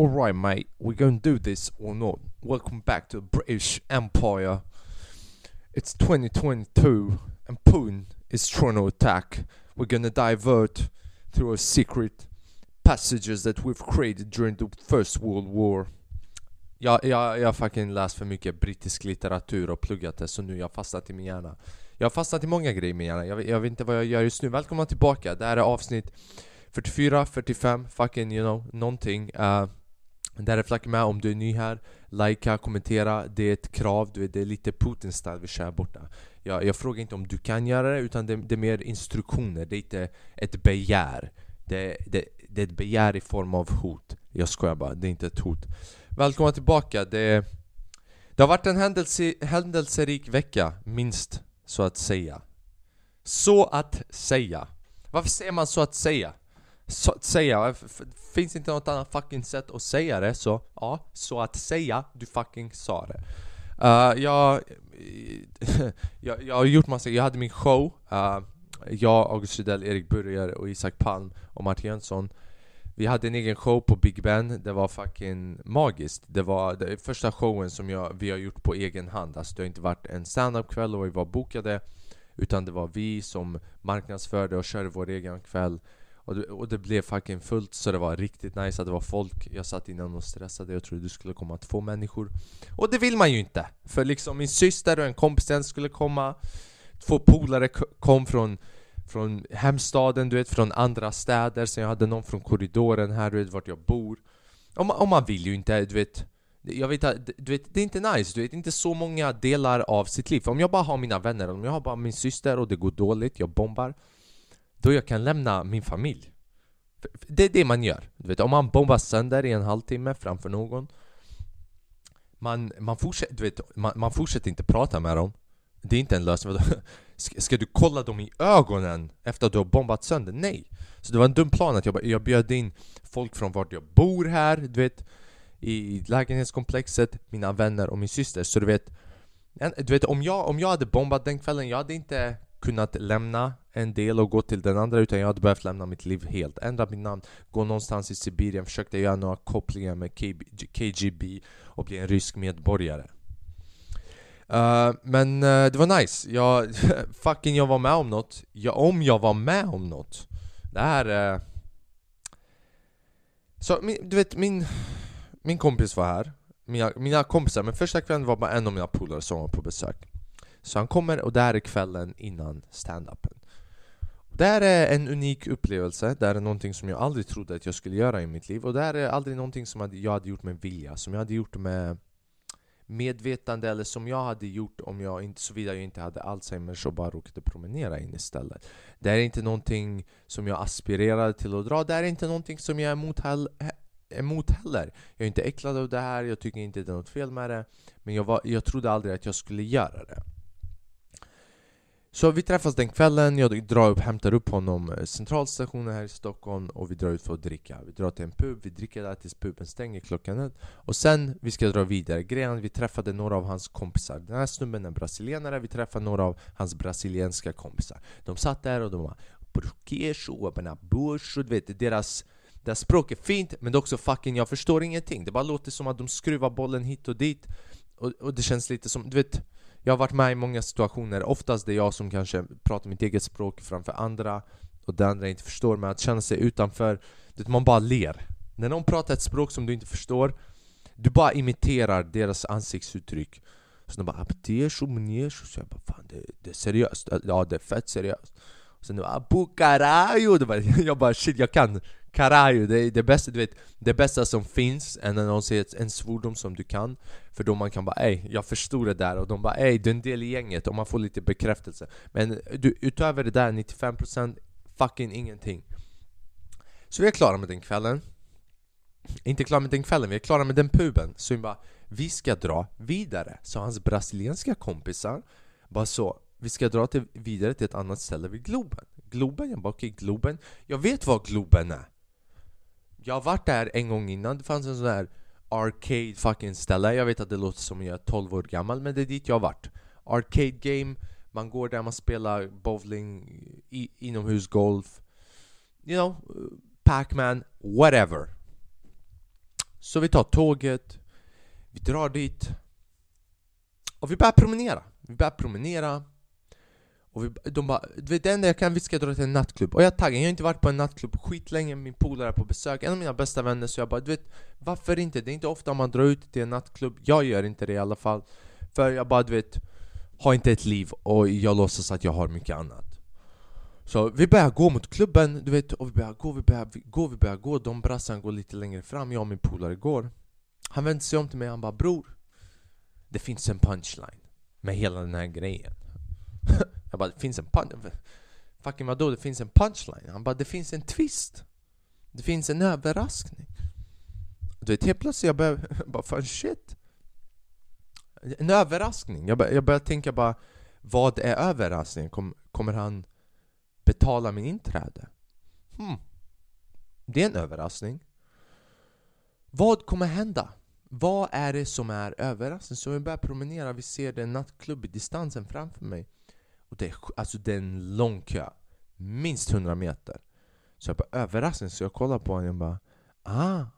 alright mate, we're gonna do this or not. Welcome back to the British Empire. It's 2022 and Putin is trying to attack. We're gonna divert through our secret passages that we've created during the First World War. Jag har fucking läst för mycket brittisk litteratur och pluggat det, så nu jag har fastnat i min hjärna. Jag har fastnat i många grejer i min hjärna. Jag vet inte vad jag gör just nu. Välkomna tillbaka. Det här är avsnitt 44, 45, fucking you know, någonting. Där är flack med om du är ny här. Likea, kommentera. Det är ett krav. Du vet, det är lite Putin-style vi kör borta. Jag frågar inte om du kan göra det, utan det är mer instruktioner. Det är inte ett begär. Det är ett begär i form av hot. Jag skojar bara. Det är inte ett hot. Välkomna tillbaka. Det har varit en händelserik vecka, minst, så att säga. Så att säga. Varför säger man så att säga? Så att säga. Finns inte något annat fucking sätt att säga det, så ja, så att säga. Du fucking sa det. Jag har gjort massa. Jag hade min show. Jag, August Rydell, Erik Burger och Isak Palm och Martin Jönsson. Vi hade en egen show på Big Ben. Det var fucking magiskt. Det var den första showen som vi har gjort på egen hand. Alltså det har inte varit en stand-up-kväll och vi var bokade, utan det var vi som marknadsförde och körde vår egen kväll. Och det blev fucking fullt, så det var riktigt nice att det var folk. Jag satt innan och stressade. Jag trodde det skulle komma 2 människor. Och det vill man ju inte. För liksom min syster och en kompis skulle komma. 2 polare kom från hemstaden, du vet, från andra städer. Sen jag hade någon från korridoren här, du vet, vart jag bor. Och man vill ju inte, du vet. Jag vet, du vet, det är inte nice, du vet, inte så många delar av sitt liv. För om jag bara har mina vänner, om jag har bara min syster och det går dåligt, jag bombar, då jag kan lämna min familj. Det är det man gör, du vet. Om man bombar sönder i en halvtimme framför någon, man fortsätter, du vet, man fortsätter inte prata med dem. Det är inte en lösning. Ska du kolla dem i ögonen efter att du har bombat sönder? Nej. Så det var en dum plan att jag bjöd in folk från vart jag bor här, du vet, i lägenhetskomplexet, mina vänner och min syster. Så du vet om jag hade bombat den kvällen, jag hade inte kunnat lämna en del och gå till den andra, utan jag hade behövt lämna mitt liv helt. Ändra mitt namn, gå någonstans i Sibirien, försökte göra några kopplingar med KGB och bli en rysk medborgare. Men det var nice. Jag var med om något. Om jag var med om något. Det här. Min kompis var här. Mina kompisar. Men första kvällen var bara en av mina polare som var på besök. Så han kommer, och det här är kvällen innan stand-upen. Det här är en unik upplevelse. Det här är någonting som jag aldrig trodde att jag skulle göra i mitt liv. Och det här är aldrig någonting som jag hade gjort med vilja. Som jag hade gjort med medvetande, eller som jag hade gjort om jag inte, såvida jag inte hade Alzheimer och bara råkade promenera in istället. Det är inte någonting som jag aspirerade till att dra. Det är inte någonting som jag är emot heller. Jag är inte äcklad av det här. Jag tycker inte det är något fel med det. Men jag trodde aldrig att jag skulle göra det. Så vi träffas den kvällen. Jag hämtar upp honom centralstationen här i Stockholm, och vi drar ut för att dricka. Vi drar till en pub, vi dricker där tills puben stänger klockan 1. Och sen vi ska dra vidare. Grejen, vi träffade några av hans kompisar. Den här snubben är brasilianare. Vi träffade några av hans brasilianska kompisar. De satt där och de var och du vet, deras språk är fint, men det är också fucking, jag förstår ingenting. Det bara låter som att de skruvar bollen hit och dit. Och det känns lite som, du vet, jag har varit med i många situationer. Oftast det är jag som kanske pratar mitt eget språk framför andra, och det andra inte förstår mig. Att känna sig utanför, det man bara ler. När någon pratar ett språk som du inte förstår, du bara imiterar deras ansiktsuttryck. Så de bara, så jag bara, fan, det är seriöst. Ja, det är fett seriöst. Och sen de bara, abu karajo. Jag bara, shit, jag kan karajo. Det är det bästa, du vet, det bästa som finns. Än när någon säger en svordom som du kan. För då man kan bara, ej, jag förstod det där. Och de bara, ej, du är en del i gänget. Och man får lite bekräftelse. Men du, utöver det där, 95% fucking ingenting. Så vi är klara med den kvällen. Inte klara med den kvällen, vi är klara med den puben. Så vi bara, vi ska dra vidare. Så hans brasilianska kompisar bara så, vi ska dra vidare till ett annat ställe vid Globen. Globen, jag bara, okej, Globen. Jag vet vad Globen är. Jag har varit där en gång innan. Det fanns en sån där arcade fucking ställe. Jag vet att det låter som jag är 12 år gammal, men det är dit jag har varit. Arcade game. Man går där, man spelar bowling, inomhusgolf, you know, Pac-Man, whatever. Så vi tar tåget, vi drar dit och vi börjar promenera. Och de bara, det enda jag kan, vi ska dra till en nattklubb. Och jag är taggad, jag har inte varit på en nattklubb skitlänge. Min polare är på besök, en av mina bästa vänner. Så jag bara, du vet, varför inte? Det är inte ofta man drar ut till en nattklubb. Jag gör inte det i alla fall. För jag bara, du vet, har inte ett liv. Och jag låtsas att jag har mycket annat. Så vi börjar gå mot klubben, du vet. Och vi börjar gå. De brassan går lite längre fram, jag och min polare går. Han vänder sig om till mig, han bara, bror, det finns en punchline med hela den här grejen. Jag bara, det finns en punchline. Fucking vadå, det finns en punchline. Han bara, det finns en twist. Det finns en överraskning. Du vet, helt plötsligt jag bara, fan shit. En överraskning. Jag börjar tänka bara, vad är överraskningen? Kommer han betala min inträde? Det är en överraskning. Vad kommer hända? Vad är det som är överraskning? Så vi börjar promenera, vi ser den nattklubb i distansen framför mig. Och det är, alltså det är en lång kö. Minst 100 meter. Så jag bara, överraskning. Så jag kollar på honom och bara,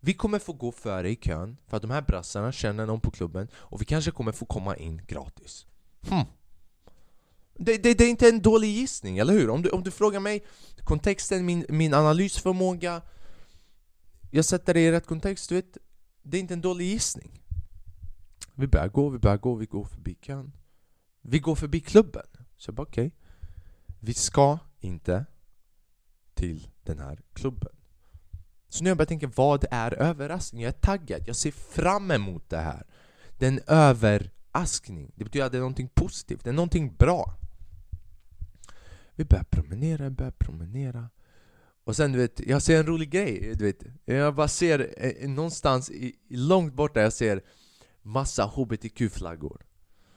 vi kommer få gå före i kön, för att de här brassarna känner någon på klubben. Och vi kanske kommer få komma in gratis. Det är inte en dålig gissning, eller hur? Om du frågar mig kontexten, min analysförmåga. Jag sätter det i rätt kontext, du vet. Det är inte en dålig gissning. Vi går förbi kön. Vi går förbi klubben. Så jag bara, okej. Vi ska inte till den här klubben. Så nu jag bara tänker, vad är överraskning? Jag är taggad. Jag ser fram emot det här. Den överraskning. Det betyder att det är någonting positivt. Det är någonting bra. Vi börjar promenera. Och sen, du vet, jag ser en rolig grej, du vet. Jag bara ser någonstans långt borta, jag ser massa hbtq-flaggor.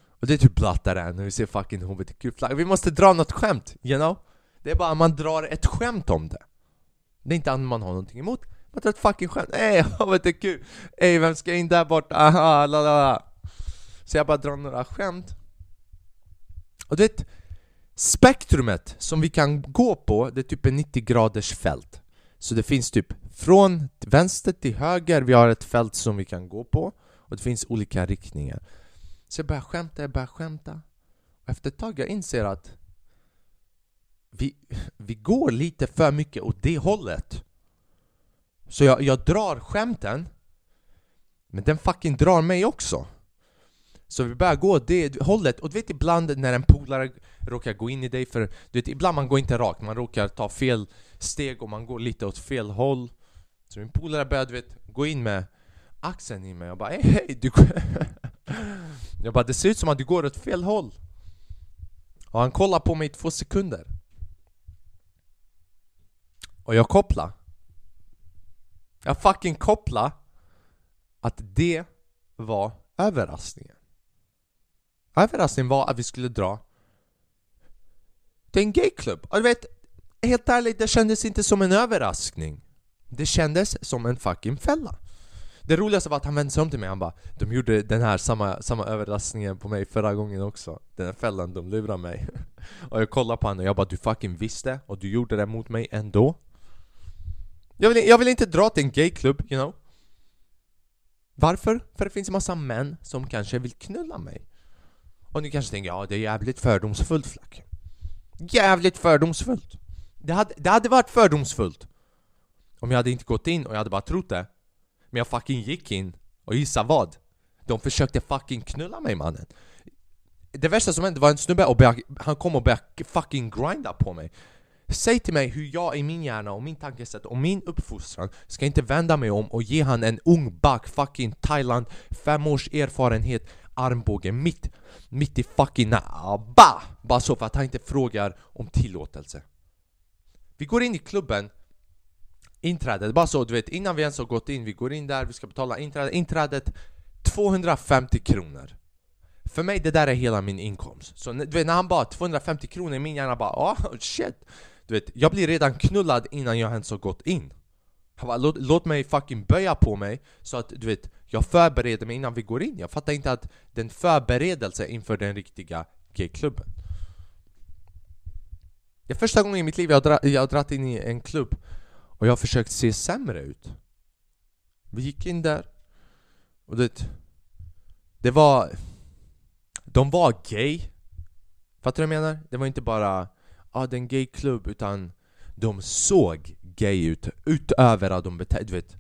Och det är typ blattar än när vi ser fucking hbtq-flaggor. Vi måste dra något skämt, you know? Det är bara att man drar ett skämt om det. Det är inte att man har någonting emot. Man drar ett fucking skämt. Ey, hbtq. Ey, vem ska in där borta? Aha, lalala. Så jag bara drar några skämt. Och du vet, spektrumet som vi kan gå på, det är typ en 90 graders fält. Så det finns typ från vänster till höger, vi har ett fält som vi kan gå på. Och det finns olika riktningar. Så jag börjar skämta, Och efter ett tag jag inser att vi går lite för mycket åt det hållet. Så jag drar skämten, men den fucking drar mig också. Så vi börjar gå det hållet. Och du vet, ibland när en polare råkar gå in i dig, för du vet, ibland man går inte rakt, man råkar ta fel steg och man går lite åt fel håll. Så min polare börjar, du vet, gå in med axeln i mig. Jag bara, hej, du. Jag bara, det ser ut som att du går åt fel håll. Och han kollar på mig i 2 sekunder. Och jag kopplar. Jag fucking kopplar att det var överraskningen. Överraskningen var att vi skulle dra till en gayklubb. Och du vet, helt ärligt, det kändes inte som en överraskning. Det kändes som en fucking fälla. Det roligaste var att han vände sig om till mig. Han bara, de gjorde den här samma överraskningen på mig förra gången också. Den här fällan, de lurar mig. Och jag kollar på honom och jag bara, du fucking visste. Och du gjorde det mot mig ändå. Jag vill inte dra till en gayklubb, you know. Varför? För det finns en massa män som kanske vill knulla mig. Och ni kanske tänker, ja, det är jävligt fördomsfullt, flack. Jävligt fördomsfullt. Det hade varit fördomsfullt om jag hade inte gått in och jag hade bara trott det. Men jag fucking gick in. Och gissa vad? De försökte fucking knulla mig, mannen. Det värsta som hände var en snubbe och han kom och började fucking grinda på mig. Säg till mig hur jag i min hjärna och min tankesätt och min uppfostran ska inte vända mig om och ge han en ung back fucking Thailand 5 års erfarenhet armbåge mitt i fucking nabba. Bara så för att han inte frågar om tillåtelse. Vi går in i klubben. Inträdet, bara så du vet, innan vi ens har gått in, vi går in där, vi ska betala inträdet 250 kronor. För mig, det där är hela min inkomst. Så du vet, när han bara 250 kronor i min hjärna, bara, shit. Du vet, jag blir redan knullad innan jag ens har gått in. Han bara, låt mig fucking böja på mig så att, du vet, jag förbereder mig innan vi går in. Jag fattar inte att den förberedelse inför den riktiga gayklubben. Det är första gången i mitt liv jag har dratt in i en klubb. Och jag har försökt se sämre ut. Vi gick in där och det var, de var gay. Fattar du vad jag menar? Det var inte bara den gayklubb, utan de såg gay ut utöver att de du vet.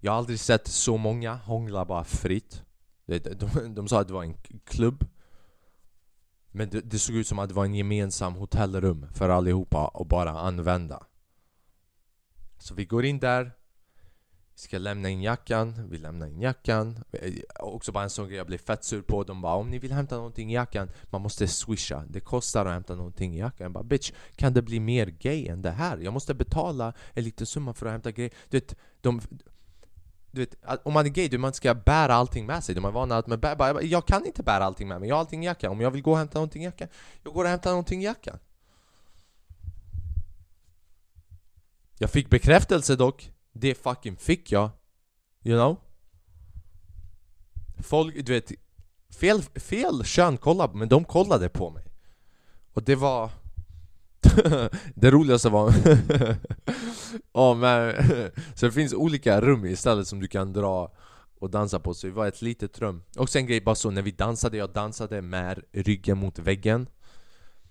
Jag har aldrig sett så många hångla bara fritt. De sa att det var en klubb, men det såg ut som att det var en gemensam hotellrum för allihopa och bara använda. Så vi går in där, ska lämna in jackan, vi lämnar in jackan. Också bara en sån grej jag blev fett sur på. De bara, om ni vill hämta någonting i jackan, man måste swisha. Det kostar att hämta någonting i jackan. Jag bara, bitch, kan det bli mer gay än det här? Jag måste betala en liten summa för att hämta grejer. Du vet, om man är gay, man ska bära allting med sig. De är vana att man bär. Jag kan inte bära allting med mig, jag har allting i jackan. Om jag vill gå och hämta någonting i jackan, jag går och hämtar någonting i jackan. Jag fick bekräftelse dock. Det fucking fick jag. You know? Folk, du vet, fel kön kollade, men de kollade på mig. Och det var det roligaste var men så det finns olika rum istället som du kan dra och dansa på. Så det var ett litet rum. Och sen grej bara så, när vi dansade, jag dansade med ryggen mot väggen.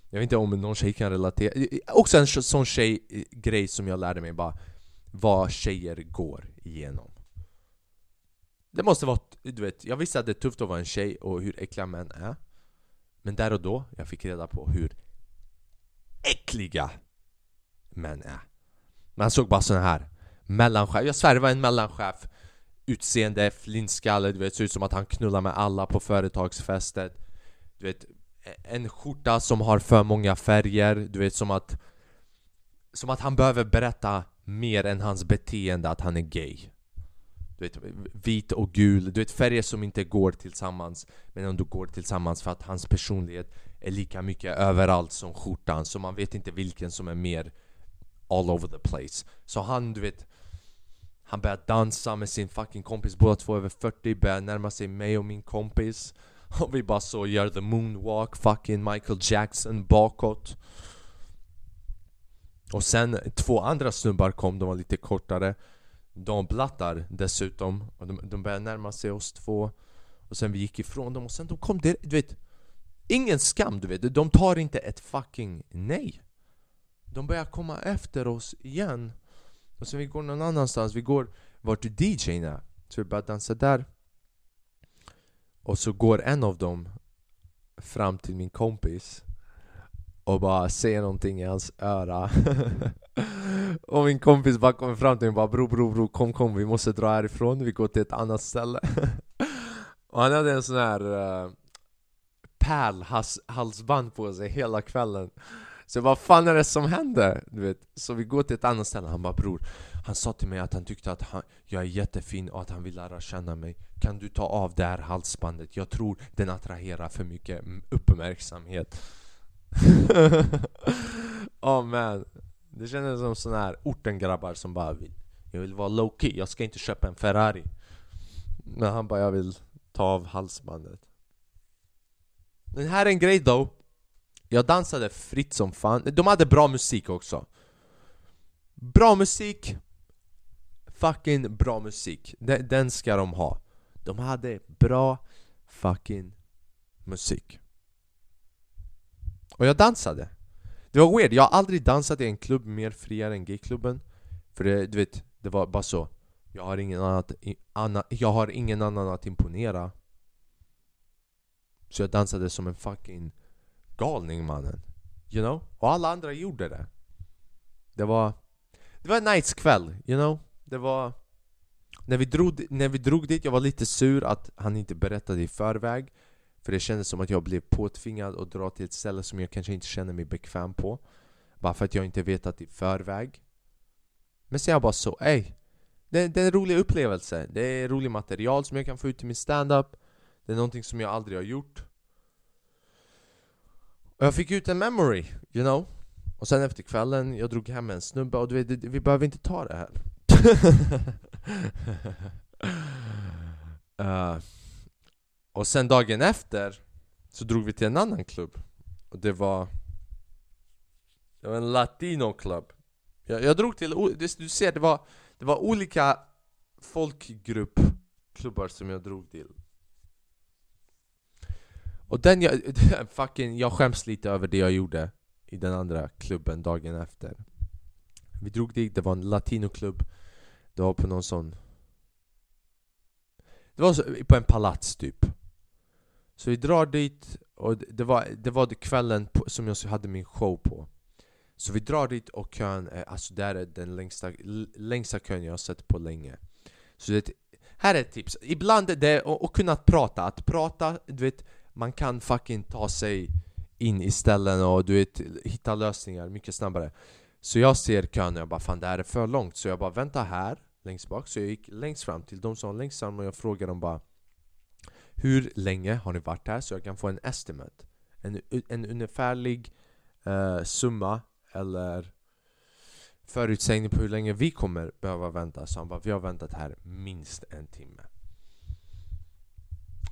Jag vet inte om någon tjej kan relatera. Också en sån tjej grej som jag lärde mig bara, vad tjejer går igenom. Det måste vara, du vet, jag visste att det är tufft att vara en tjej och hur äckliga män är. Men där och då, jag fick reda på hur äckliga män är. Man såg bara sån här mellanchef. Jag svär, det var en mellanchef. Utseende, flintskalle, du vet, så ut som att han knullar med alla på företagsfestet. Du vet, en skjorta som har för många färger. Du vet, som att han behöver berätta mer än hans beteende att han är gay. Du vet, vit och gul, du vet, färger som inte går tillsammans, men ändå går tillsammans för att hans personlighet är lika mycket överallt som skjortan, så man vet inte vilken som är mer all over the place. Så han, du vet, han börjar dansa med sin fucking kompis, båda två över 40, börjar närma sig mig och min kompis. Och vi bara så gör the moonwalk, fucking Michael Jackson bakåt. Och sen två andra snubbar kom, de var lite kortare. De blattar dessutom. Och de började närma sig oss två. Och sen vi gick ifrån dem. Och sen de kom direkt, du vet. Ingen skam, du vet. De tar inte ett fucking nej. De börjar komma efter oss igen. Och sen vi går någon annanstans. Vi går vart DJn är. Så vi börjar dansa där. Och så går en av dem fram till min kompis och bara säger någonting i hans öra. Och min kompis bara kommer fram till mig och bara, bro, kom, vi måste dra härifrån, vi går till ett annat ställe. Och han hade en sån här pärlhalsband på sig hela kvällen. Så vad fan är det som händer? Du vet. Så vi går till ett annat ställe. Han bara, bror, han sa till mig att han tyckte att jag är jättefin och att han vill lära känna mig. Kan du ta av det här halsbandet? Jag tror den attraherar för mycket uppmärksamhet. Man. Det kändes som sån här ortengrabbar som bara vill, jag vill vara low key, jag ska inte köpa en Ferrari. Men han bara, jag vill ta av halsbandet. Den här är en grej då. Jag dansade fritt som fan. De hade bra musik också. Bra musik. Fucking bra musik. Den ska de ha. De hade bra fucking musik. Och jag dansade. Det var weird. Jag har aldrig dansat i en klubb mer friare än gayklubben. För det, du vet, det var bara så. Jag har ingen annan att imponera. Så jag dansade som en fucking galning, mannen. You know? Och alla andra gjorde det. Det var en nice kväll. You know? Det var, när vi drog dit, jag var lite sur att han inte berättade i förväg. För det kändes som att jag blev påtvingad att dra till ett ställe som jag kanske inte känner mig bekväm på. Bara för att jag inte vetat i förväg. Men sen jag bara så, det är en rolig upplevelse. Det är roligt material som jag kan få ut i min stand-up. Det är någonting som jag aldrig har gjort. Och jag fick ut en memory, you know. Och sen efter kvällen, jag drog hem en snubbe. Och du vet, vi behöver inte ta det här. Och sen dagen efter så drog vi till en annan klubb. Och det var en latino klubb. Jag drog till, du ser, det var olika folkgruppklubbar som jag drog till. Och jag skäms lite över det jag gjorde i den andra klubben dagen efter. Vi drog dit, det var en latinoklubb. Det var på någon sån... Det var så, på en palats typ. Så vi drar dit och det var kvällen som jag hade min show på. Så vi drar dit och kön, alltså där är den längsta kön jag har sett på länge. Så det, här är ett tips. Ibland är det att kunna prata. Att prata, du vet, man kan fucking ta sig in i ställen och du vet, hitta lösningar mycket snabbare. Så jag ser kön och jag bara, fan det här är för långt. Så jag bara, vänta här längst bak. Så jag gick längst fram till de som var längst fram och jag frågade dem bara, hur länge har ni varit här? Så jag kan få en estimate. En ungefärlig summa eller förutsägning på hur länge vi kommer behöva vänta. Så han bara, vi har väntat här minst en timme.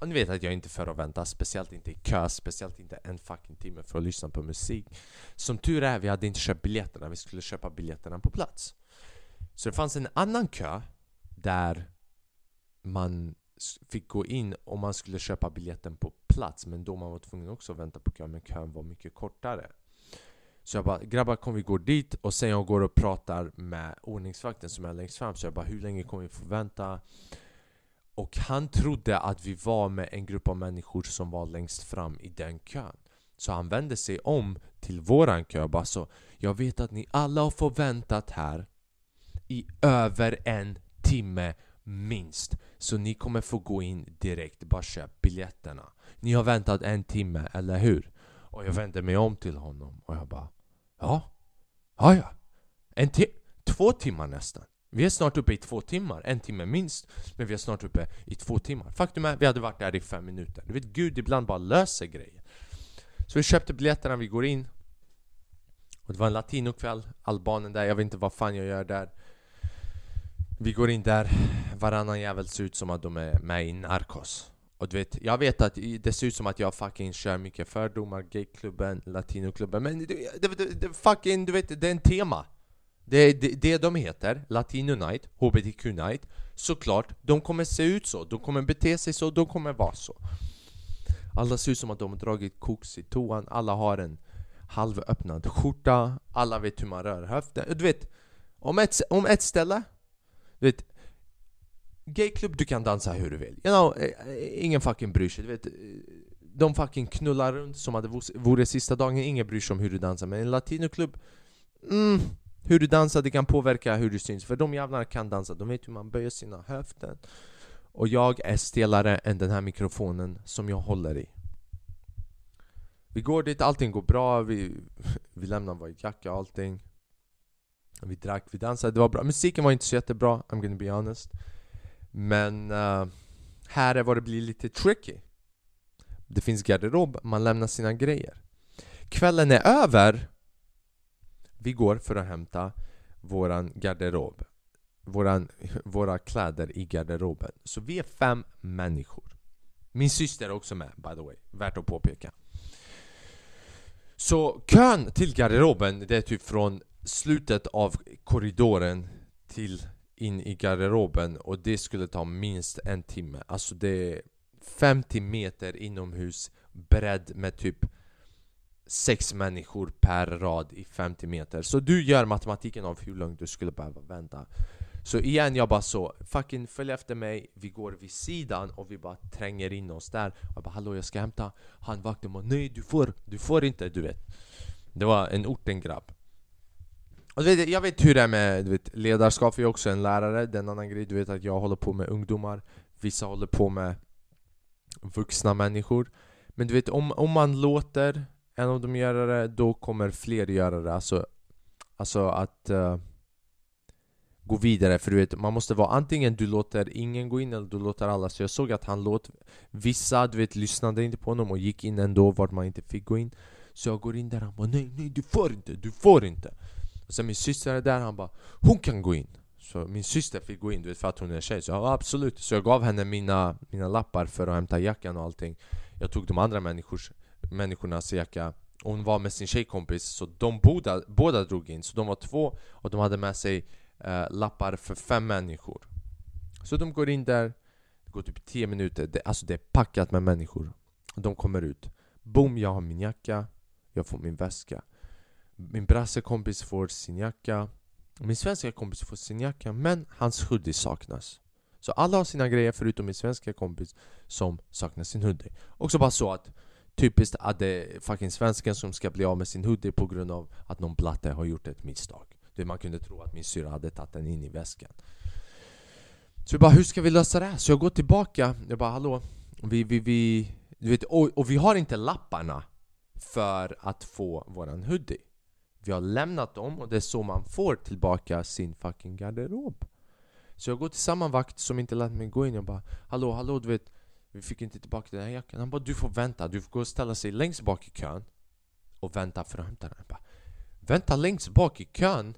Och ni vet att jag inte för att vänta, speciellt inte i kö, speciellt inte en fucking timme för att lyssna på musik. Som tur är, vi hade inte köpt biljetterna, vi skulle köpa biljetterna på plats. Så det fanns en annan kö där man fick gå in om man skulle köpa biljetten på plats, men då man var tvungen också att vänta på kön, men kön var mycket kortare. Så jag bara, grabbar kom vi gå dit, och sen jag går och pratar med ordningsvakten som är längst fram, så jag bara, hur länge kommer vi få vänta? Och han trodde att vi var med en grupp av människor som var längst fram i den kön. Så han vände sig om till våran kö och bara, så jag vet att ni alla har fått väntat här i över en timme minst. Så ni kommer få gå in direkt, bara köp biljetterna. Ni har väntat en timme, eller hur? Och jag vände mig om till honom och jag bara, ja. 2 timmar nästan. Vi är snart uppe i 2 timmar, en timme minst, men vi är snart uppe i 2 timmar. Faktum är, vi hade varit där i 5 minuter. Du vet, Gud ibland bara löser grejer. Så vi köpte biljetterna, vi går in. Och det var en latinokväll, albanen där, jag vet inte vad fan jag gör där. Vi går in där, varannan jävel ser ut som att de är med i Narcos. Och du vet, jag vet att det ser ut som att jag fucking kör mycket fördomar, gayklubben, latinoklubben. Men det fucking, du vet, det är en tema. Det de heter, Latino Night, HBTQ Night, såklart, de kommer se ut så, de kommer bete sig så, de kommer vara så. Alla ser ut som att de har dragit koks i toan, alla har en halvöppnad skjorta, alla vet hur man rör höften. Du vet, om ett ställe, du vet, gayklubb, du kan dansa hur du vill. You know, ingen fucking bryr sig, du vet. De fucking knullar runt som att det vore sista dagen, ingen bryr sig om hur du dansar. Men en latinoklubb, hur du dansar, det kan påverka hur du syns. För de jävlarna kan dansa, de vet hur man böjer sina höften. Och jag är stelare än den här mikrofonen som jag håller i. Vi går dit, allting går bra. Vi lämnar vår jacka och allting. Vi drack, vi dansade, det var bra. Musiken var inte så jättebra, I'm gonna be honest. Men här är vad det blir lite tricky. Det finns garderob, man lämnar sina grejer. Kvällen är över. Vi går för att hämta våran garderob. Våra kläder i garderoben. Så vi är 5 människor. Min syster är också med, by the way. Värt att påpeka. Så kön till garderoben, det är typ från slutet av korridoren till in i garderoben. Och det skulle ta minst en timme. Alltså det är 50 meter inomhus, bredd med typ 6 människor per rad i 50 meter. Så du gör matematiken av hur långt du skulle behöva vänta. Så igen, jag bara så, fucking följ efter mig. Vi går vid sidan och vi bara tränger in oss där. Jag bara, hallå jag ska hämta. Han vaknade och bara, nej du får inte, du vet. Det var en ortengrabb. Och du vet, jag vet hur det är med, du vet, ledarskap, för jag är också en lärare. Det är en annan grej, du vet att jag håller på med ungdomar. Vissa håller på med vuxna människor. Men du vet, om man låter en av dem göra det, då kommer fler göra det. Alltså att gå vidare. För du vet, man måste vara antingen du låter ingen gå in eller du låter alla. Så jag såg att han låt vissa, du vet, lyssnade inte på honom och gick in ändå vart man inte fick gå in. Så jag går in där, han bara, nej du får inte. Och sen min syster är där, han bara, hon kan gå in. Så min syster fick gå in, du vet, för att hon är tjej. Så ja, absolut. Så jag gav henne mina lappar för att hämta jackan och allting. Jag tog de andra människornas jacka. Hon var med sin tjejkompis, så de båda drog in. Så de var 2 och de hade med sig lappar för 5 människor. Så de går in där, det går typ 10 minuter, alltså det är packat med människor. De kommer ut. Boom, jag har min jacka, jag får min väska. Min brassekompis får sin jacka. Min svenska kompis får sin jacka, men hans hoodie saknas. Så alla har sina grejer förutom min svenska kompis som saknar sin hoodie. Och så bara så att typiskt att det är fucking svensken som ska bli av med sin hoodie på grund av att någon blatte har gjort ett misstag. Det man kunde tro att min syra hade tagit den in i väskan. Så jag bara, hur ska vi lösa det här? Så jag går tillbaka, jag bara, hallå, vi du vet, och vi har inte lapparna för att få våran hoodie. Vi har lämnat dem och det är så man får tillbaka sin fucking garderob. Så jag går till samma vakt som inte lät mig gå in. Jag bara, hallå, du vet, vi fick inte tillbaka den här jackan. Han bara, du får vänta. Du får gå och ställa sig längst bak i kön och vänta för att hämta den. Jag bara, vänta längst bak i kön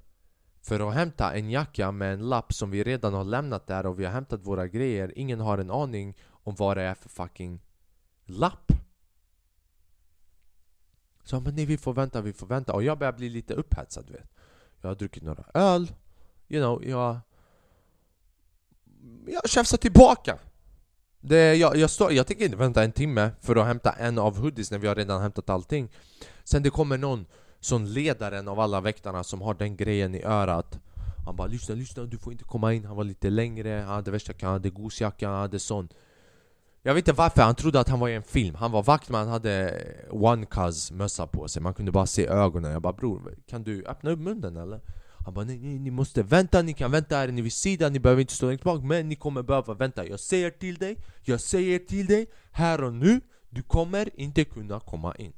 för att hämta en jacka med en lapp som vi redan har lämnat där och vi har hämtat våra grejer. Ingen har en aning om vad det är för fucking lapp. Så han bara, nej, vi får vänta. Och jag börjar bli lite upphetsad, du vet. Jag har druckit några öl. You know, jag käfsar tillbaka. Jag tänker inte vänta en timme för att hämta en av hoodies när vi har redan hämtat allting. Sen det kommer någon som ledaren av alla väktarna som har den grejen i örat. Han bara, lyssna, du får inte komma in. Han var lite längre, han hade värsta, han hade gosjacka, han hade sån. Jag vet inte varför, han trodde att han var i en film. Han var vaktman, han hade One Cuz mössa på sig. Man kunde bara se ögonen. Jag bara, bror, kan du öppna upp munnen eller? Han bara, nej, ni måste vänta, ni kan vänta här inne vid sidan, ni behöver inte stå längst bak, men ni kommer behöva vänta. Jag säger till dig, här och nu, du kommer inte kunna komma in.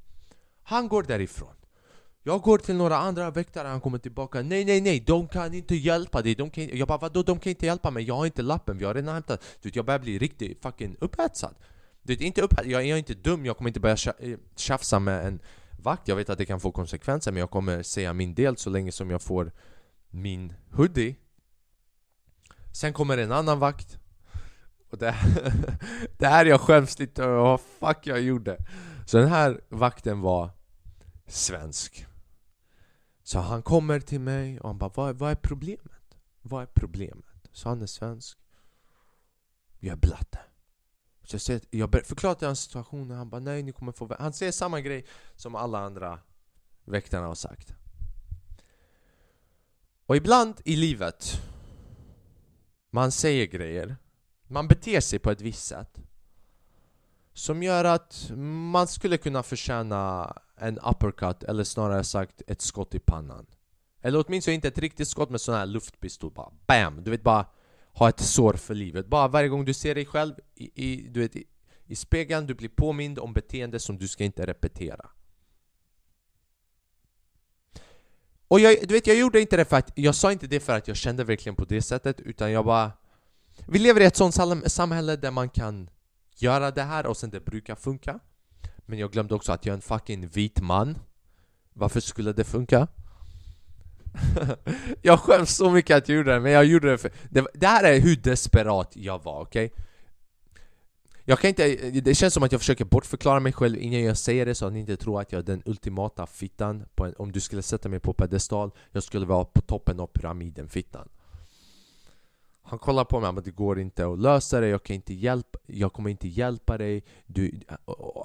Han går därifrån. Jag går till några andra väktare, han kommer tillbaka, nej, de kan inte hjälpa dig. Jag bara, vadå, de kan inte hjälpa mig, jag har inte lappen, vi har redan hämtat. Du vet, jag börjar bli riktigt fucking upphetsad. Du vet, jag är inte dum, jag kommer inte börja tjafsa med en vakt. Jag vet att det kan få konsekvenser, men jag kommer säga min del så länge som jag får min hoodie. Sen kommer en annan vakt. Och det här jag skäms lite. Vad fuck jag gjorde. Så den här vakten var svensk. Så han kommer till mig och han bara, vad är problemet? Vad är problemet? Så han är svensk. Jag är blatte. Så jag förklarade hans situation. Han bara, nej, ni kommer få. Han säger samma grej som alla andra väktarna har sagt. Och ibland i livet, man säger grejer, man beter sig på ett visst sätt som gör att man skulle kunna förtjäna en uppercut, eller snarare sagt ett skott i pannan. Eller åtminstone inte ett riktigt skott med sån här luftpistol, bara bam, du vet, bara ha ett sår för livet. Bara varje gång du ser dig själv i spegeln, du blir påmind om beteende som du ska inte repetera. Och jag gjorde inte det för att jag sa inte det för att jag kände verkligen på det sättet, utan jag bara, vi lever i ett sånt samhälle där man kan göra det här och sen det brukar funka. Men jag glömde också att jag är en fucking vit man. Varför skulle det funka? Jag skäms så mycket att jag gjorde det, men jag gjorde det för det här är hur desperat jag var, okej? Okay? Jag kan inte, det känns som att jag försöker bortförklara mig själv innan jag säger det, så att ni inte tror att jag är den ultimata fittan. Om du skulle sätta mig på pedestal, jag skulle vara på toppen av pyramiden fittan. Han kollar på mig, men det går inte att lösa det. Jag kommer inte hjälpa dig.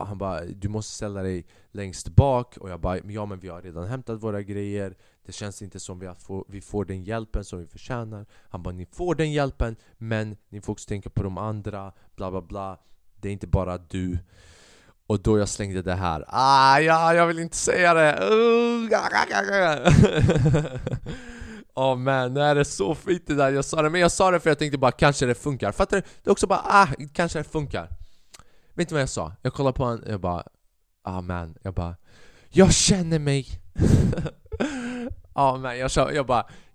Han bara, du måste ställa dig längst bak. Och jag bara, ja, men vi har redan hämtat våra grejer. Det känns inte som vi får den hjälpen som vi förtjänar. Han bara, ni får den hjälpen, men ni får också tänka på de andra. Bla bla bla. Det är inte bara du. Och då jag slängde det här. Jag vill inte säga det. Åh, men det är så fint det där. Jag sa det, men jag sa det för jag tänkte bara, kanske det funkar. Fattar du? Det är också bara, kanske det funkar. Vet du vad jag sa? Jag kollar på honom, jag bara, jag känner mig.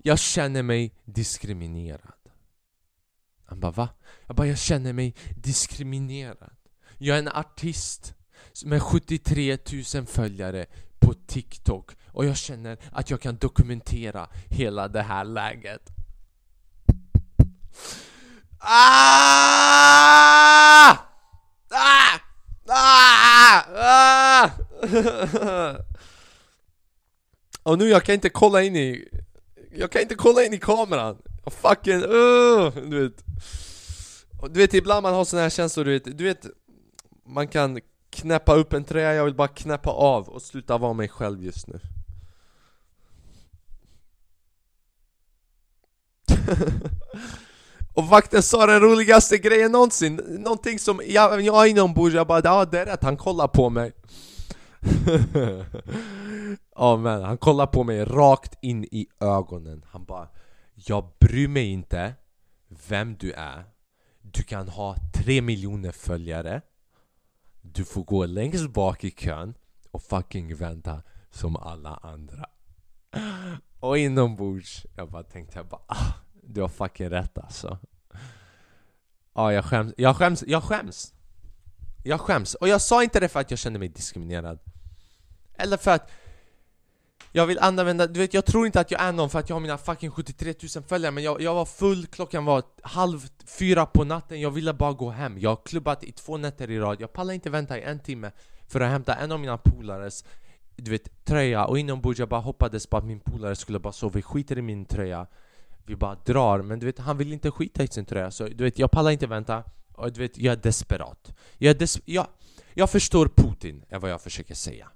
Jag känner mig diskriminerad. Han bara, va? Jag bara, jag känner mig diskriminerad. Jag är en artist med 73 000 följare på TikTok. Och jag känner att jag kan dokumentera hela det här läget. Och nu jag kan inte kolla in i kameran. Fucking du vet. Du vet, ibland man har såna här känslor, du vet man kan knäppa upp en trä. Jag vill bara knäppa av och sluta vara mig själv just nu. Och vakten sa den roligaste grejen någonsin. Någonting som jag inombords, jag bara, ja, det är rätt, han kollar på mig. Ja, men han kollar på mig rakt in i ögonen. Han bara, jag bryr mig inte vem du är. Du kan ha 3 miljoner följare. Du får gå längst bak i kön och fucking vänta som alla andra. Och inombords jag bara tänkte, du har fucking rätt alltså. Ja, jag skäms. Och jag sa inte det för att jag kände mig diskriminerad. Eller för att jag vill använda, du vet, jag tror inte att jag är någon för att jag har mina fucking 73 000 följare. Men jag var full, klockan var 3:30 på natten. Jag ville bara gå hem. Jag har klubbat i 2 nätter i rad. Jag pallar inte vänta i 1 timme för att hämta en av mina polares, du vet, tröja. Och inombords jag bara hoppades på att min polare skulle bara sova. Vi skiter i min tröja, vi bara drar. Men du vet, han vill inte skita i sin tröja. Så du vet, jag pallar inte vänta. Och du vet, jag är desperat. Jag förstår Putin, är vad jag försöker säga.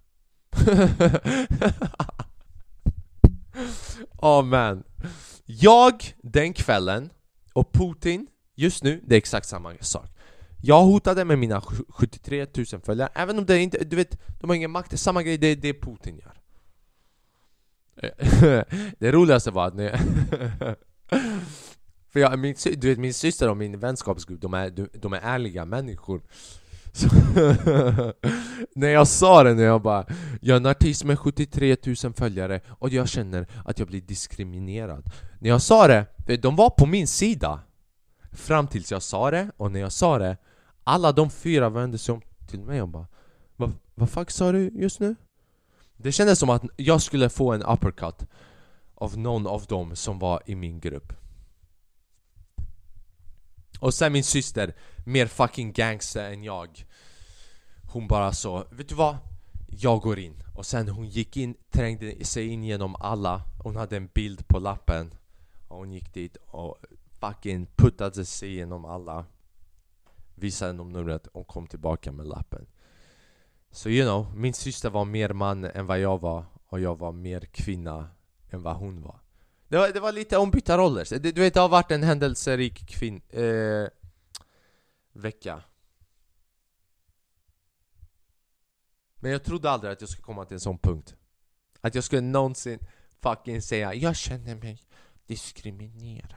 Amen. Jag den kvällen och Putin just nu, det är exakt samma sak. Jag hotade med mina 73 000 följare. Även om det inte, du vet, de har ingen makt. Det är samma grej, det är det Putin gör. Det roligaste var att för jag, du vet, min syster och min vänskapsgrupp, de är ärliga människor. Så när jag sa det, när jag bara, jag är en artist med 73 000 följare och jag känner att jag blir diskriminerad. När jag sa det, de var på min sida fram tills jag sa det. Och när jag sa det, alla de 4 vände sig om till mig och bara, vad fuck sa du just nu? Det kändes som att jag skulle få en uppercut av någon av dem som var i min grupp. Och sen min syster, mer fucking gangster än jag, hon bara så, vet du vad, jag går in. Och sen hon gick in, trängde sig in genom alla. Hon hade en bild på lappen och hon gick dit och fucking puttade sig genom alla, visade dem numret och kom tillbaka med lappen. Så you know, min syster var mer man än vad jag var, och jag var mer kvinna än vad hon var. Det var lite ombytta roller. Du vet, det har varit en händelserik vecka. Men jag trodde aldrig att jag skulle komma till en sån punkt att jag skulle någonsin fucking säga, jag känner mig diskriminerad.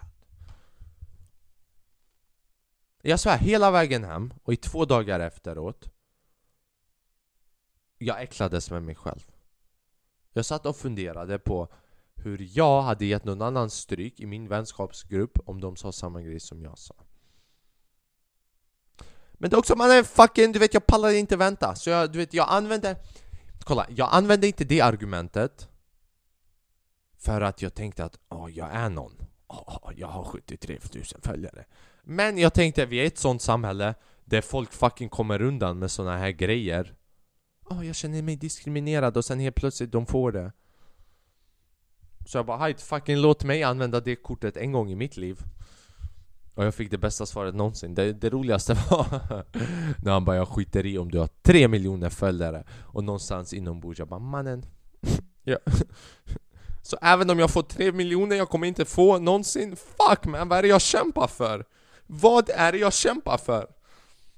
Jag svär, hela vägen hem och i 2 dagar efteråt, jag äcklades med mig själv. Jag satt och funderade på hur jag hade gett någon annan stryk i min vänskapsgrupp om de sa samma grej som jag sa. Men det också, man är fucking, du vet, jag pallade inte vänta. Så jag, du vet, jag använde inte det argumentet för att jag tänkte att jag är någon. Jag har 73 000 följare. Men jag tänkte, vi är ett sånt samhälle där folk fucking kommer undan med såna här grejer. Jag känner mig diskriminerad, och sen helt plötsligt de får det. Så jag bara, hej, fucking låt mig använda det kortet en gång i mitt liv. Och jag fick det bästa svaret någonsin. Det roligaste var när han bara, jag skiter i om du har 3 miljoner följare. Och någonstans inombords jag bara, mannen. Ja. Så även om jag får 3 miljoner, jag kommer inte få någonsin. Fuck man, vad är det jag kämpar för? Vad är det jag kämpar för?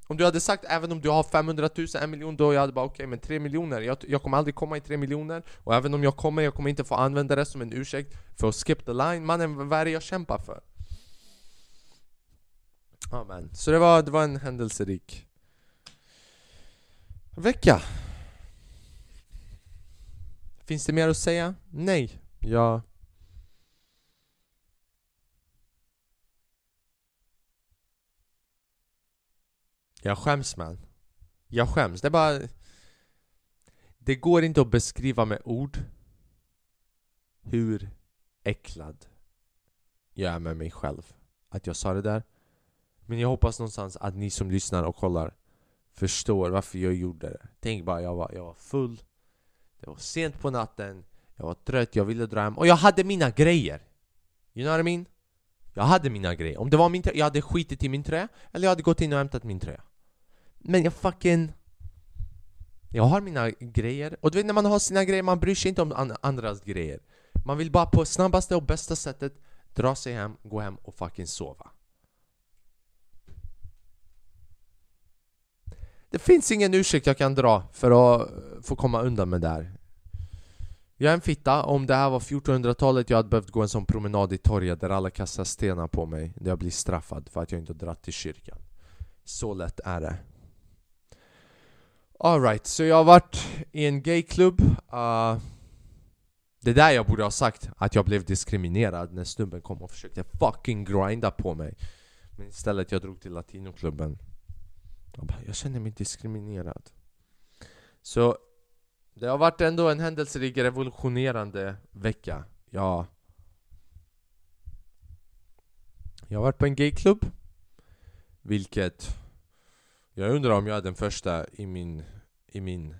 Om du hade sagt, även om du har 500 000, 1 miljon, då jag hade bara, okej, men 3 miljoner. Jag kommer aldrig komma i 3 miljoner. Och även om jag kommer inte få använda det som en ursäkt för att skip the line. Mannen, vad är det jag kämpar för? Amen. Så det var en händelserik vecka. Finns det mer att säga? Nej. Jag skäms, man. Jag skäms. Det går inte att beskriva med ord hur äcklad jag är med mig själv att jag sa det där. Men jag hoppas någonstans att ni som lyssnar och kollar förstår varför jag gjorde det. Tänk bara, jag var full. Det var sent på natten. Jag var trött, jag ville dra hem. Och jag hade mina grejer. You know what I mean? Jag hade mina grejer. Om det var min trä, jag hade skitit i min trä. Eller jag hade gått in och hämtat min trä. Men jag fucking... Jag har mina grejer. Och du vet, när man har sina grejer, man bryr sig inte om andras grejer. Man vill bara på snabbaste och bästa sättet dra sig hem, gå hem och fucking sova. Det finns ingen ursäkt jag kan dra för att få komma undan med det här. Jag är en fitta. Om det här var 1400-talet, jag hade behövt gå en sån promenad i torget där alla kastar stenar på mig, där jag blir straffad för att jag inte dratt till kyrkan. Så lätt är det. Alright, så jag har varit i en gayklubb. Det där jag borde ha sagt, att jag blev diskriminerad när snubben kom och försökte fucking grinda på mig. Men istället jag drog till latinoklubben. Jag känner mig diskriminerad. Så det har varit ändå en händelserik, revolutionerande vecka. Ja. Jag har varit på en gayklubb, vilket jag undrar om jag är den första i min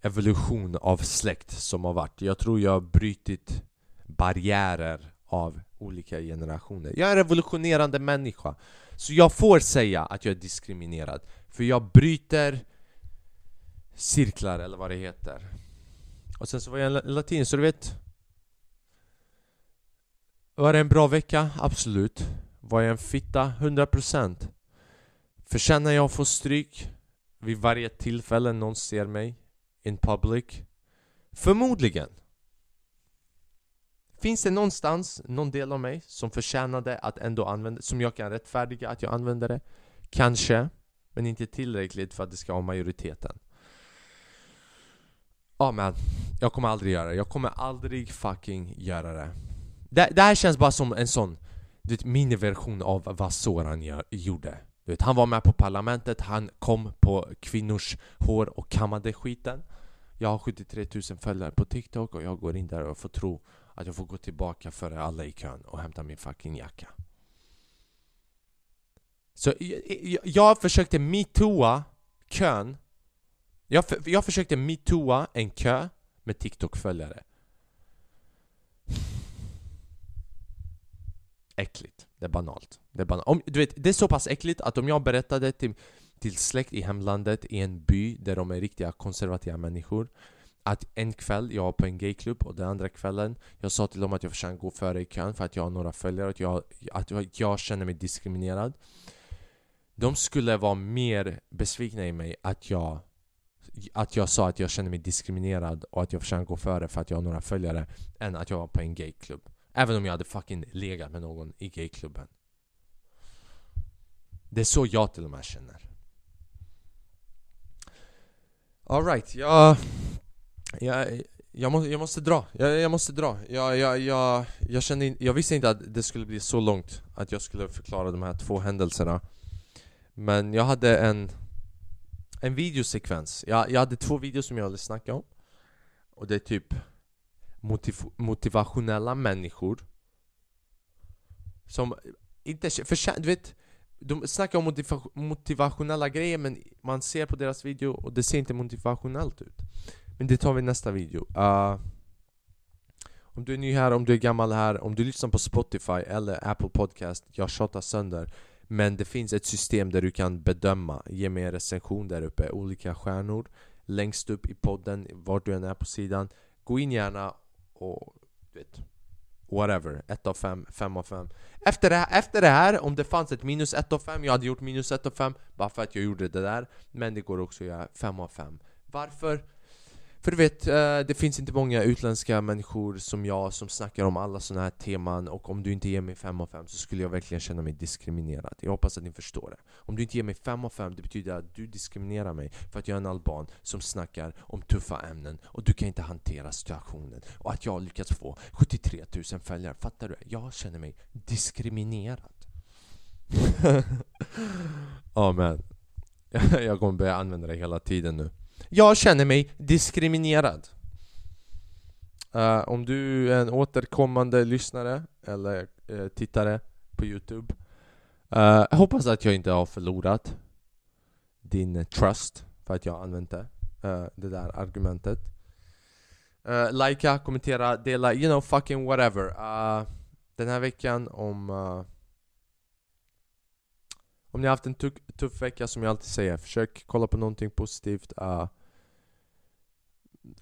evolution av släkt som har varit. Jag tror jag har brytit barriärer av olika generationer. Jag är en revolutionerande människa. Så jag får säga att jag är diskriminerad. För jag bryter cirklar eller vad det heter. Och sen så var jag en latin, så du vet. Var det en bra vecka? Absolut. Var jag en fitta? 100%. Förtjänar jag att få stryk vid varje tillfälle någon ser mig in public? Förmodligen. Finns det någonstans, någon del av mig som förtjänade att ändå använda, som jag kan rättfärdiga att jag använder det? Kanske, men inte tillräckligt för att det ska ha majoriteten. Ja, men jag kommer aldrig göra det. Jag kommer aldrig fucking göra det. Det här känns bara som en sån, du vet, miniversion av vad Soran gjorde. Du vet, han var med på parlamentet, han kom på kvinnors hår och kammade skiten. Jag har 73 000 följare på TikTok och jag går in där och får tro att jag får gå tillbaka före alla i kön och hämta min fucking jacka. Så jag försökte metoa kön. Jag försökte metoa en kö med TikTok-följare. Äckligt. Det är banalt. Om, du vet, det är så pass äckligt att om jag berättade till släkt i hemlandet i en by där de är riktiga konservativa människor att en kväll jag var på en gayklubb och den andra kvällen jag sa till dem att jag försöker gå före i kön för att jag har några följare och att jag känner mig diskriminerad. De skulle vara mer besvikna i mig att jag sa att jag känner mig diskriminerad och att jag försöker gå före för att jag har några följare än att jag var på en gayklubb. Även om jag hade fucking legat med någon i gayklubben. Det är så jag till och med känner. Alright, Jag måste dra. Jag visste inte att det skulle bli så långt att jag skulle förklara de här två händelserna. Men jag hade en videosekvens. Jag hade två videos som jag ville snacka om. Och det är typ motivationella människor som inte du vet, de snackar om motivationella grejer, men man ser på deras video och det ser inte motivationellt ut. Men det tar vi nästa video. Om du är ny här, om du är gammal här, om du lyssnar på Spotify eller Apple Podcast, jag tjatar sönder. Men det finns ett system där du kan bedöma, ge mig en recension där uppe, olika stjärnor längst upp i podden, vart du än är på sidan. Gå in gärna och du vet, whatever, 1 av 5, 5 av 5. Efter det här, om det fanns ett minus 1 av 5, jag hade gjort minus 1 av 5 bara för att jag gjorde det där. Men det går också att göra 5 av 5. Varför? För du vet, det finns inte många utländska människor som jag som snackar om alla sådana här teman, och om du inte ger mig 5 av 5 så skulle jag verkligen känna mig diskriminerad. Jag hoppas att ni förstår det. Om du inte ger mig 5 av 5, det betyder att du diskriminerar mig för att jag är en alban som snackar om tuffa ämnen och du kan inte hantera situationen och att jag har lyckats få 73 000 följare. Fattar du? Jag känner mig diskriminerad. Amen. Jag kommer börja använda det hela tiden nu. Jag känner mig diskriminerad. Om du är en återkommande lyssnare eller tittare på YouTube, jag hoppas att jag inte har förlorat din trust för att jag använde det där argumentet. Likea, kommentera, dela, you know, fucking whatever. den här veckan om ni har haft en tuff vecka, som jag alltid säger, försök kolla på någonting positivt.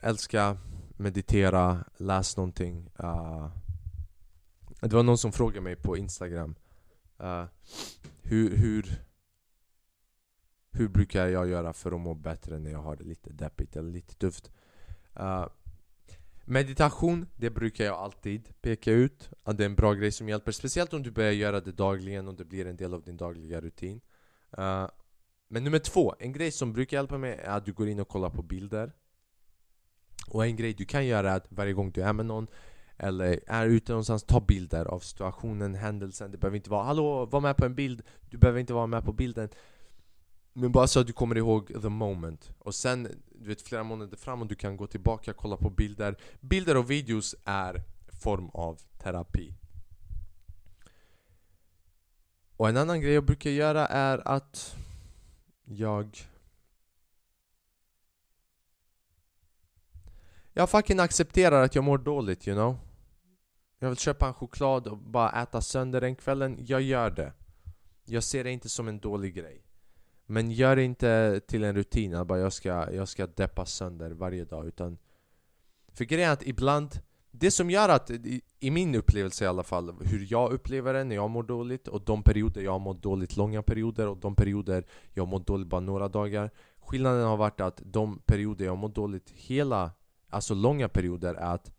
Älska, meditera, läs någonting. Det var någon som frågade mig på Instagram hur brukar jag göra för att må bättre när jag har det lite deppigt eller lite tufft. Meditation, det brukar jag alltid peka ut att det är en bra grej som hjälper, speciellt om du börjar göra det dagligen och det blir en del av din dagliga rutin. Men nummer 2, en grej som brukar hjälpa mig är att du går in och kollar på bilder. Och en grej du kan göra är att varje gång du är med någon eller är ute någonstans, ta bilder av situationen, händelsen. Det behöver inte vara, hallå, var med på en bild. Du behöver inte vara med på bilden. Men bara så att du kommer ihåg the moment. Och sen, du vet, flera månader framåt, du kan gå tillbaka och kolla på bilder. Bilder och videos är form av terapi. Och en annan grej jag brukar göra är att jag fucking accepterar att jag mår dåligt, you know. Jag vill köpa en choklad och bara äta sönder den kvällen. Jag gör det. Jag ser det inte som en dålig grej. Men gör det inte till en rutin att bara jag ska deppa sönder varje dag. Utan för grejen är att ibland, det som gör att, i min upplevelse i alla fall, hur jag upplever det när jag mår dåligt och de perioder jag mår dåligt, långa perioder, och de perioder jag mår dåligt bara några dagar. Skillnaden har varit att de perioder jag mår dåligt alltså långa perioder är att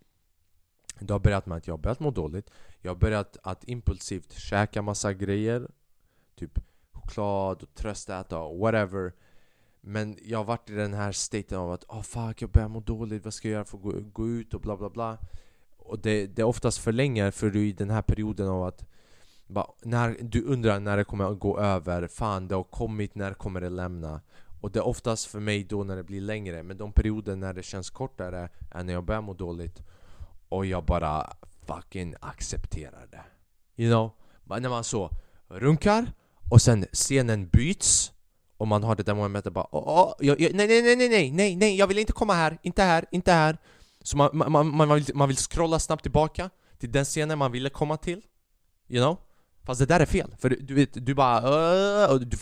det har börjat med att jag har börjat må dåligt. Jag har börjat att impulsivt käka massa grejer. Typ choklad och tröstäta och whatever. Men jag har varit i den här staten av att fuck, jag börjar må dåligt. Vad ska jag göra för att gå ut och bla bla bla. Och det oftast förlänger för du i den här perioden av att när du undrar när det kommer att gå över. Fan, det har kommit, när kommer det lämna? Och det är oftast för mig då när det blir längre. Men de perioder när det känns kortare är när jag börjar må dåligt. Och jag bara fucking accepterar det. You know? När man så runkar och sen scenen byts. Och man har det där momentet bara nej, jag vill inte komma här. Inte här. Så man vill scrolla snabbt tillbaka till den scenen man ville komma till. You know? Fast det där är fel. För du vet, du bara och du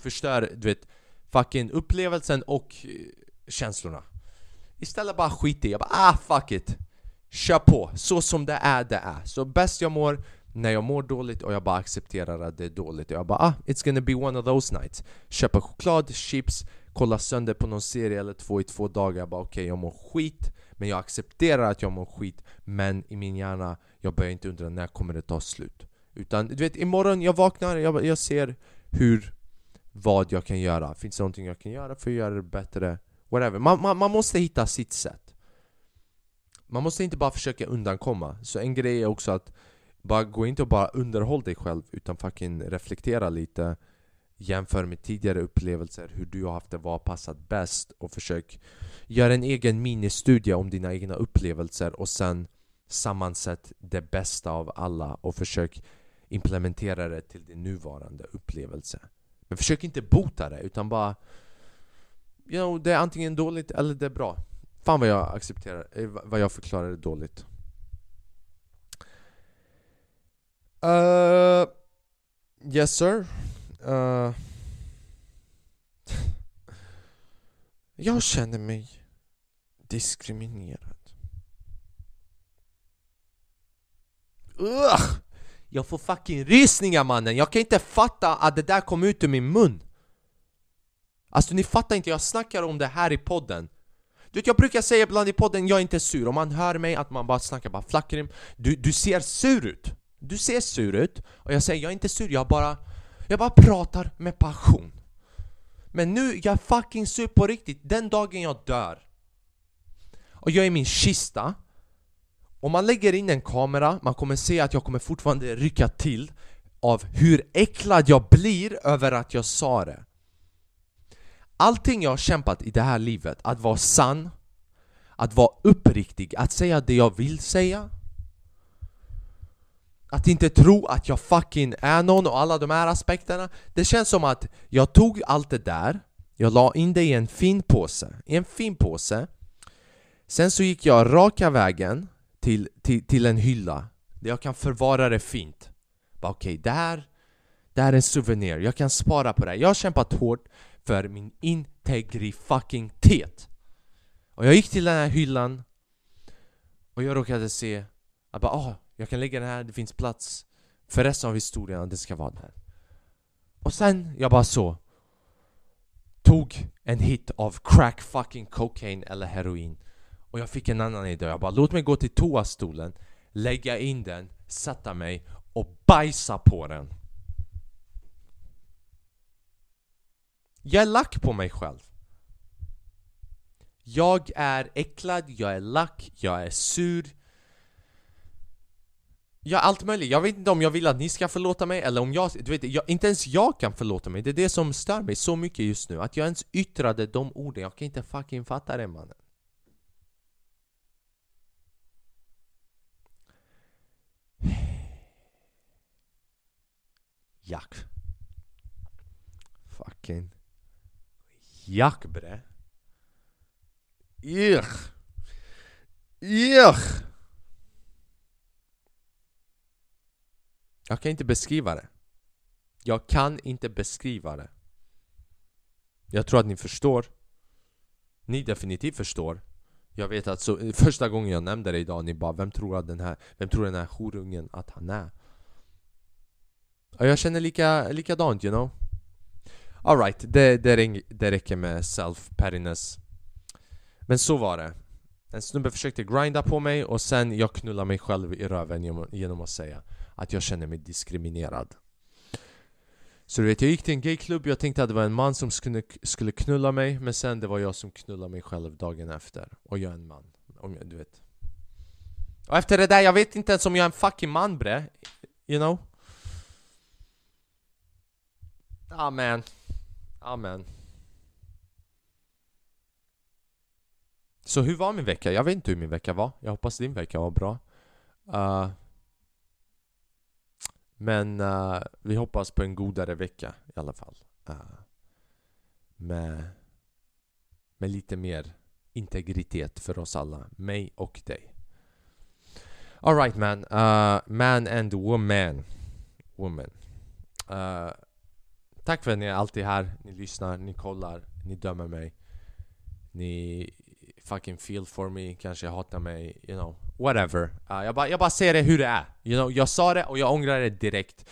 förstör, du vet, fucking upplevelsen och känslorna. Istället bara skit i. Jag bara fuck it. Kör på. Så som det är. Så bäst jag mår när jag mår dåligt och jag bara accepterar att det är dåligt. Och jag bara it's gonna be one of those nights. Köpa choklad, chips, kolla sönder på någon serie eller 2 dagar. Jag bara okej, jag mår skit. Men jag accepterar att jag mår skit. Men i min hjärna, jag börjar inte undra när kommer det ta slut. Utan du vet, imorgon jag vaknar, jag ser vad jag kan göra. Finns det någonting jag kan göra för att göra det bättre? Whatever. Man måste hitta sitt sätt. Man måste inte bara försöka undankomma. Så en grej är också att bara gå inte och bara underhåll dig själv, utan fucking reflektera lite. Jämför med tidigare upplevelser, hur du har haft det, vad passat bäst, och försök göra en egen ministudie om dina egna upplevelser och sen sammansätt det bästa av alla och försök implementera det till din nuvarande upplevelse. Men försök inte bota det, utan bara det är antingen dåligt eller det är bra. Fan vad jag accepterar, vad jag förklarar det dåligt. Yes sir. Jag känner mig diskriminerad. Jag får fucking rysningar, mannen. Jag kan inte fatta att det där kom ut ur min mun. Alltså ni fattar inte, jag snackar om det här i podden. Du vet, jag brukar säga ibland i podden, jag är inte sur. Om man hör mig att man bara snackar bara flackrim. Du ser sur ut. Du ser sur ut. Och jag säger jag är inte sur, jag bara pratar med passion. Men nu jag är fucking sur på riktigt. Den dagen jag dör och jag är i min kista, om man lägger in en kamera, man kommer se att jag kommer fortfarande rycka till av hur äcklad jag blir över att jag sa det. Allting jag har kämpat i det här livet, att vara sann, att vara uppriktig, att säga det jag vill säga, att inte tro att jag fucking är någon, och alla de här aspekterna. Det känns som att jag tog allt det där, jag la in det i en fin påse. Sen så gick jag raka vägen till en hylla. där jag kan förvara det fint. Okej, det här är en souvenir. Jag kan spara på det här. Jag har kämpat hårt för min integritet. Och jag gick till den här hyllan och jag råkade se att jag kan lägga den här. Det finns plats för resten av historien och det ska vara där. Och sen jag bara så tog en hit av crack fucking cocaine eller heroin. Och jag fick en annan idé. Jag bara, låt mig gå till toastolen, lägga in den, sätta mig och bajsa på den. Jag är lack på mig själv. Jag är äcklad, jag är lack, jag är sur. Jag är allt möjligt. Jag vet inte om jag vill att ni ska förlåta mig eller om jag... Du vet, inte ens jag kan förlåta mig. Det är det som stör mig så mycket just nu. Att jag ens yttrade de orden. Jag kan inte fucking fatta det, mannen. Jack. Fucking jack, bre. Jag kan inte beskriva det. Jag tror att ni förstår. Ni definitivt förstår. Jag vet att så, första gången jag nämnde det idag, ni bara, vem tror den här horungen att han är? Och jag känner likadant, you know. All right, det räcker med self-pettiness. Men så var det. En snubbe försökte grinda på mig och sen jag knullar mig själv i röven genom att säga att jag känner mig diskriminerad. Så du vet, jag gick till en gayklubb. Jag tänkte att det var en man som skulle knulla mig. Men sen det var jag som knullade mig själv dagen efter. Och jag är en man. Du vet. Och efter det där, jag vet inte ens om jag är en fucking man, bre. You know? Amen. Så hur var min vecka? Jag vet inte hur min vecka var. Jag hoppas din vecka var bra. Men vi hoppas på en godare vecka i alla fall. Med lite mer integritet för oss alla. Mig och dig. All right, man. Man and woman. Woman. Tack för att ni är alltid här. Ni lyssnar, ni kollar, ni dömer mig. Ni fucking feel for me. Kanske hatar mig, you know. Whatever. Jag bara säger det hur det är. You know, jag sa det och jag ångrar det direkt.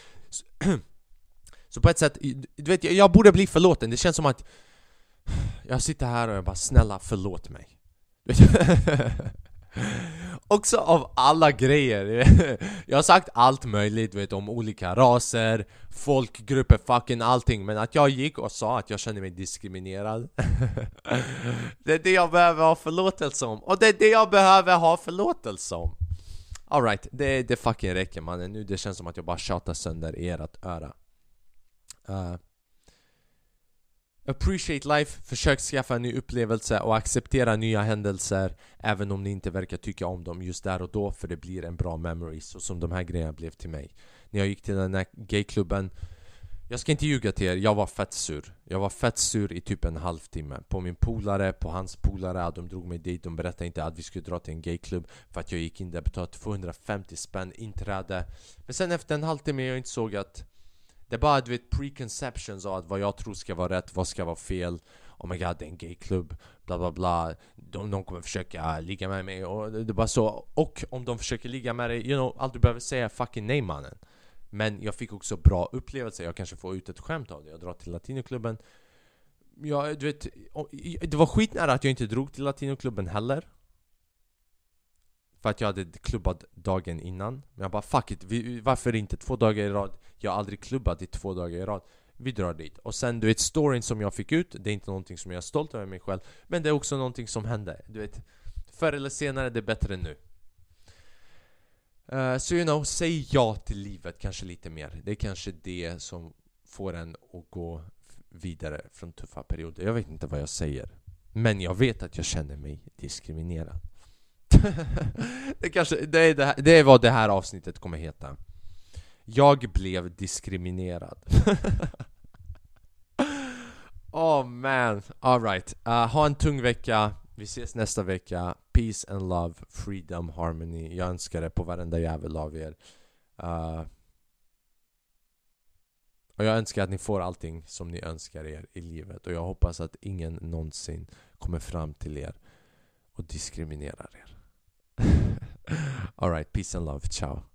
Så på ett sätt, du vet, jag borde bli förlåten. Det känns som att jag sitter här och jag bara, snälla förlåt mig. Också av alla grejer. Jag har sagt allt möjligt, vet, om olika raser, folkgrupper, fucking allting. Men att jag gick och sa att jag känner mig diskriminerad. Det är det jag behöver ha förlåtelse om. Och det är det jag behöver ha förlåtelse om. Alright, det fucking räcker, mannen. Nu det känns som att jag bara tjatar sönder i ert öra. Appreciate life, försök skaffa en ny upplevelse och acceptera nya händelser även om ni inte verkar tycka om dem just där och då, för det blir en bra memory, så som de här grejerna blev till mig. När jag gick till den här gayklubben, jag ska inte ljuga till er, jag var fett sur i typ en halvtimme på min polare, på hans polare. De drog mig dit, de berättade inte att vi skulle dra till en gayklubb för att jag gick in där, betalade 250 spänn inträde. Men sen efter en halvtimme jag inte såg att det är bara, du vet, preconceptions av att vad jag tror ska vara rätt, vad ska vara fel. Oh my god, det är en gayklubb, bla bla bla. De kommer försöka ligga med mig. Och det är bara så. Och om de försöker ligga med dig, you know, allt du behöver säga är fucking nej, mannen. Men jag fick också bra upplevelser. Jag kanske får ut ett skämt av det. Jag drar till latinoklubben. Ja, du vet, det var skitnära att jag inte drog till latinoklubben heller. För att jag hade klubbat dagen innan. Men jag bara, fuck it, varför inte 2 dagar i rad? Jag har aldrig klubbat i 2 dagar i rad. Vi drar dit. Och sen, du vet, storyn som jag fick ut, det är inte någonting som jag är stolt över mig själv. Men det är också någonting som hände. Du vet, förr eller senare, det är bättre än nu. So you know, säg ja till livet kanske lite mer. Det är kanske det som får en att gå vidare från tuffa perioder. Jag vet inte vad jag säger. Men jag vet att jag känner mig diskriminerad. Det är vad det här avsnittet kommer heta. Jag blev diskriminerad. Oh man. All right. Ha en tung vecka. Vi ses nästa vecka. Peace and love, freedom, harmony. Jag önskar det på varenda jävel av er. Och jag önskar att ni får allting som ni önskar er i livet. Och jag hoppas att ingen någonsin kommer fram till er och diskriminerar er. All right, peace and love. Ciao.